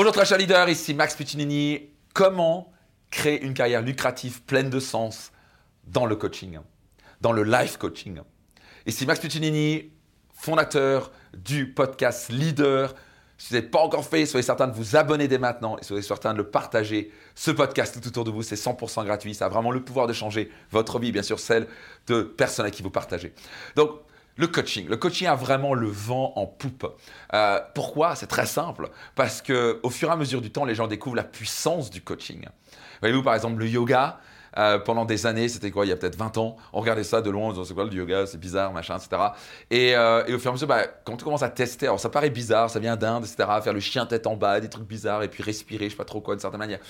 Bonjour très chers leaders, ici Max Piccinini. Comment créer une carrière lucrative pleine de sens dans le coaching, dans le life coaching? Ici Max Piccinini, fondateur du podcast Leader. Si vous n'avez pas encore fait, soyez certain de vous abonner dès maintenant et soyez certain de le partager. Ce podcast tout autour de vous, c'est 100% gratuit. Ça a vraiment le pouvoir de changer votre vie, bien sûr celle de personnes à qui vous partagez. Donc, le coaching a vraiment le vent en poupe. Pourquoi? C'est très simple. Parce qu'au fur et à mesure du temps, les gens découvrent la puissance du coaching. Voyez-vous, par exemple, le yoga, pendant des années, c'était quoi? Il y a peut-être 20 ans, on regardait ça de loin, on se disait, c'est quoi le yoga? C'est bizarre, machin, etc. Et au fur et à mesure, quand tu commences à tester, alors ça paraît bizarre, ça vient d'Inde, etc. Faire le chien tête en bas, des trucs bizarres, et puis respirer, je ne sais pas trop quoi, d'une certaine manière.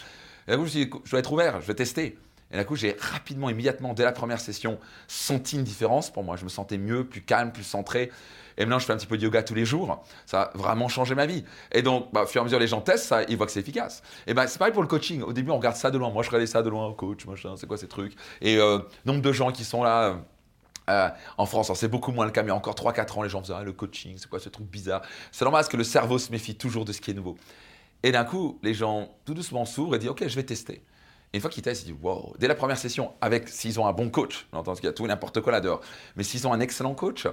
Et d'un coup, je me suis dit, je dois être ouvert, je vais tester. Et d'un coup, j'ai immédiatement, dès la première session, senti une différence pour moi. Je me sentais mieux, plus calme, plus centré. Et maintenant, je fais un petit peu de yoga tous les jours. Ça a vraiment changé ma vie. Et donc, au fur et à mesure, les gens testent ça, ils voient que c'est efficace. Et c'est pareil pour le coaching. Au début, on regarde ça de loin. Moi, je regardais ça de loin. Coach, machin, c'est quoi ces trucs? Et nombre de gens qui sont là... en France, alors c'est beaucoup moins le cas, mais encore 3-4 ans, les gens faisaient le coaching, c'est quoi ce truc bizarre? C'est normal parce que le cerveau se méfie toujours de ce qui est nouveau. Et d'un coup, les gens, tout doucement, s'ouvrent et disent « Ok, je vais tester ». Et une fois qu'ils testent, ils disent « Wow !» Dès la première session, s'ils ont un bon coach, on entend qu'il y a tout et n'importe quoi là-dehors, mais s'ils ont un excellent coach,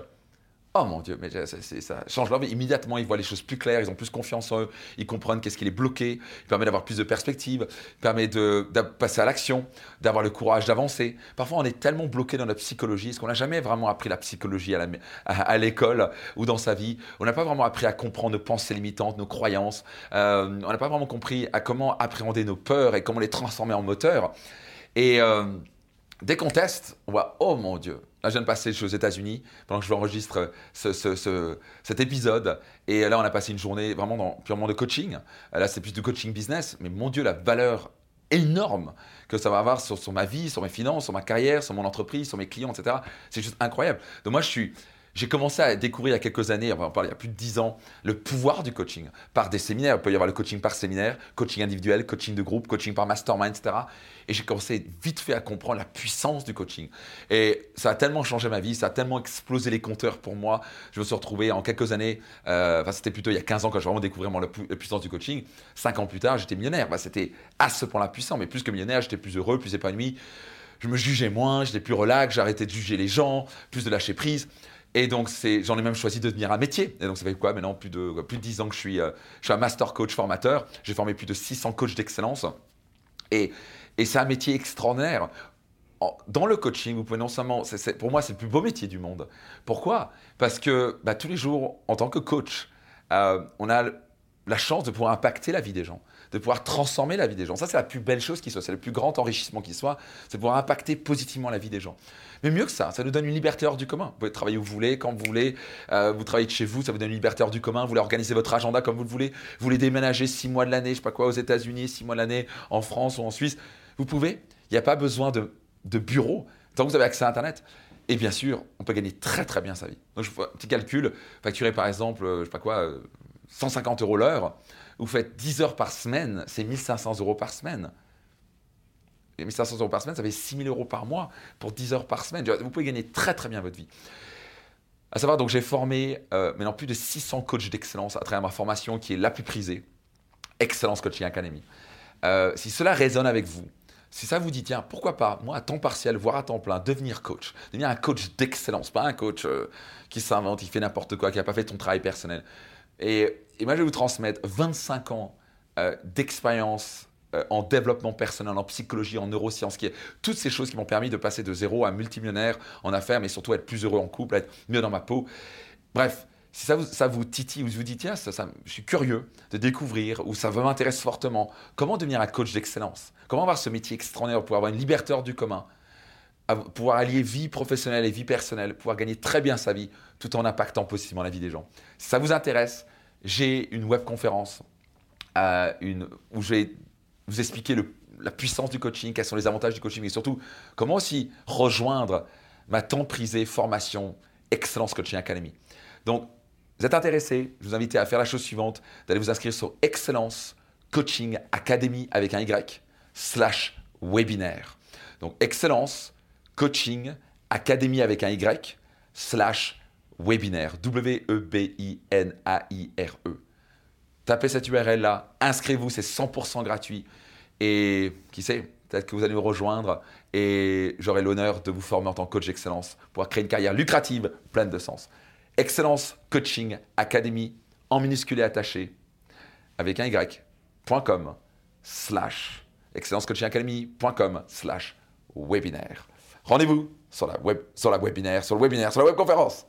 oh mon Dieu, mais ça change leur vie. Immédiatement, ils voient les choses plus claires, ils ont plus confiance en eux, ils comprennent qu'est-ce qui les bloquait, il permet d'avoir plus de perspectives, il permet de passer à l'action, d'avoir le courage d'avancer. Parfois, on est tellement bloqué dans notre psychologie, parce qu'on n'a jamais vraiment appris la psychologie à l'école ou dans sa vie. On n'a pas vraiment appris à comprendre nos pensées limitantes, nos croyances. On n'a pas vraiment compris à comment appréhender nos peurs et comment les transformer en moteur. Et dès qu'on teste, on voit « Oh mon Dieu !» Là, je viens de passer, je suis aux États-Unis pendant que je vous enregistre cet épisode. Et là, on a passé une journée vraiment purement de coaching. Là, c'est plus du coaching business. Mais mon Dieu, la valeur énorme que ça va avoir sur ma vie, sur mes finances, sur ma carrière, sur mon entreprise, sur mes clients, etc. C'est juste incroyable. Donc moi, j'ai commencé à découvrir il y a quelques années, on parle il y a plus de 10 ans, le pouvoir du coaching par des séminaires. Il peut y avoir le coaching par séminaire, coaching individuel, coaching de groupe, coaching par mastermind, etc. Et j'ai commencé vite fait à comprendre la puissance du coaching. Et ça a tellement changé ma vie, ça a tellement explosé les compteurs pour moi. Je me suis retrouvé en quelques années, c'était plutôt il y a 15 ans quand j'ai vraiment découvert la puissance du coaching. 5 ans plus tard, j'étais millionnaire. C'était à ce point-là puissant, mais plus que millionnaire, j'étais plus heureux, plus épanoui. Je me jugeais moins, j'étais plus relax, j'arrêtais de juger les gens, plus de lâcher prise. Et donc, j'en ai même choisi de devenir un métier. Et donc, ça fait quoi maintenant, plus de 10 ans que je suis un master coach formateur. J'ai formé plus de 600 coachs d'excellence. Et c'est un métier extraordinaire. Dans le coaching, vous pouvez non seulement… pour moi, c'est le plus beau métier du monde. Pourquoi? Parce que tous les jours, en tant que coach, on a la chance de pouvoir impacter la vie des gens, de pouvoir transformer la vie des gens. Ça, c'est la plus belle chose qui soit, c'est le plus grand enrichissement qui soit, c'est de pouvoir impacter positivement la vie des gens. Mais mieux que ça, ça nous donne une liberté hors du commun. Vous pouvez travailler où vous voulez, quand vous voulez, vous travaillez de chez vous, ça vous donne une liberté hors du commun, vous voulez organiser votre agenda comme vous le voulez, vous voulez déménager 6 mois de l'année, je ne sais pas quoi, aux États-Unis, 6 mois de l'année, en France ou en Suisse. Vous pouvez, il n'y a pas besoin de bureau, tant que vous avez accès à Internet. Et bien sûr, on peut gagner très très bien sa vie. Donc, je fais un petit calcul, facturer par exemple, je ne sais pas quoi, 150 € l'heure, vous faites 10 heures par semaine, c'est 1 500 € par semaine. Et 1 500 € par semaine, ça fait 6 000 € par mois pour 10 heures par semaine. Vous pouvez gagner très très bien votre vie. À savoir, donc j'ai formé maintenant plus de 600 coachs d'excellence à travers ma formation qui est la plus prisée, Excellence Coaching Academy. Si cela résonne avec vous, si ça vous dit, tiens, pourquoi pas, moi, à temps partiel, voire à temps plein, devenir un coach d'excellence, pas un coach qui s'invente, qui fait n'importe quoi, qui n'a pas fait ton travail personnel. Et moi, je vais vous transmettre 25 ans d'expérience en développement personnel, en psychologie, en neurosciences, toutes ces choses qui m'ont permis de passer de zéro à multimillionnaire en affaires, mais surtout être plus heureux en couple, être mieux dans ma peau. Bref, si ça vous titille ou vous dites, tiens, je suis curieux de découvrir ou ça m'intéresse fortement, comment devenir un coach d'excellence? Comment avoir ce métier extraordinaire, pouvoir avoir une liberté hors du commun, pouvoir allier vie professionnelle et vie personnelle, pouvoir gagner très bien sa vie tout en impactant positivement la vie des gens. Si ça vous intéresse, j'ai une webconférence où je vais vous expliquer la puissance du coaching, quels sont les avantages du coaching et surtout comment aussi rejoindre ma tant prisée formation Excellence Coaching Academy. Donc, vous êtes intéressé, je vous invite à faire la chose suivante, d'aller vous inscrire sur Excellence Coaching Academy avec un Y/webinaire. Donc, Excellence Coaching Academy avec un Y/webinaire. Webinaire. tapez cette URL-là, inscrivez-vous, c'est 100% gratuit. Et qui sait, peut-être que vous allez me rejoindre et j'aurai l'honneur de vous former en tant que coach d'excellence pour créer une carrière lucrative pleine de sens. Excellence Coaching Academy en minusculé attaché avec un y.com/excellencecoachingacademy.com/webinaire. Rendez-vous sur la webconférence.